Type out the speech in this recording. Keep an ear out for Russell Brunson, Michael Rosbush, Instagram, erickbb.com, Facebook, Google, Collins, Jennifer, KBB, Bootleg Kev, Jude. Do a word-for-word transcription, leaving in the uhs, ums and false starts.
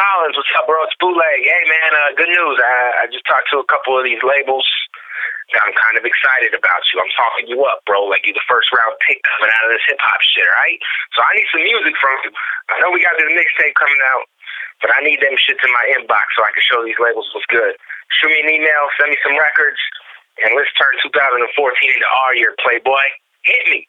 Collins, what's up, bro? It's Bootleg. Hey, man, uh, good news. I, I just talked to a couple of these labels. I'm kind of excited about you. I'm talking you up, bro. Like, you're the first round pick coming out of this hip-hop shit, all right? So I need some music from you. I know we got this mixtape coming out, but I need them shit in my inbox so I can show these labels what's good. Shoot me an email, send me some records, and let's turn twenty fourteen into our year, Playboy. Hit me.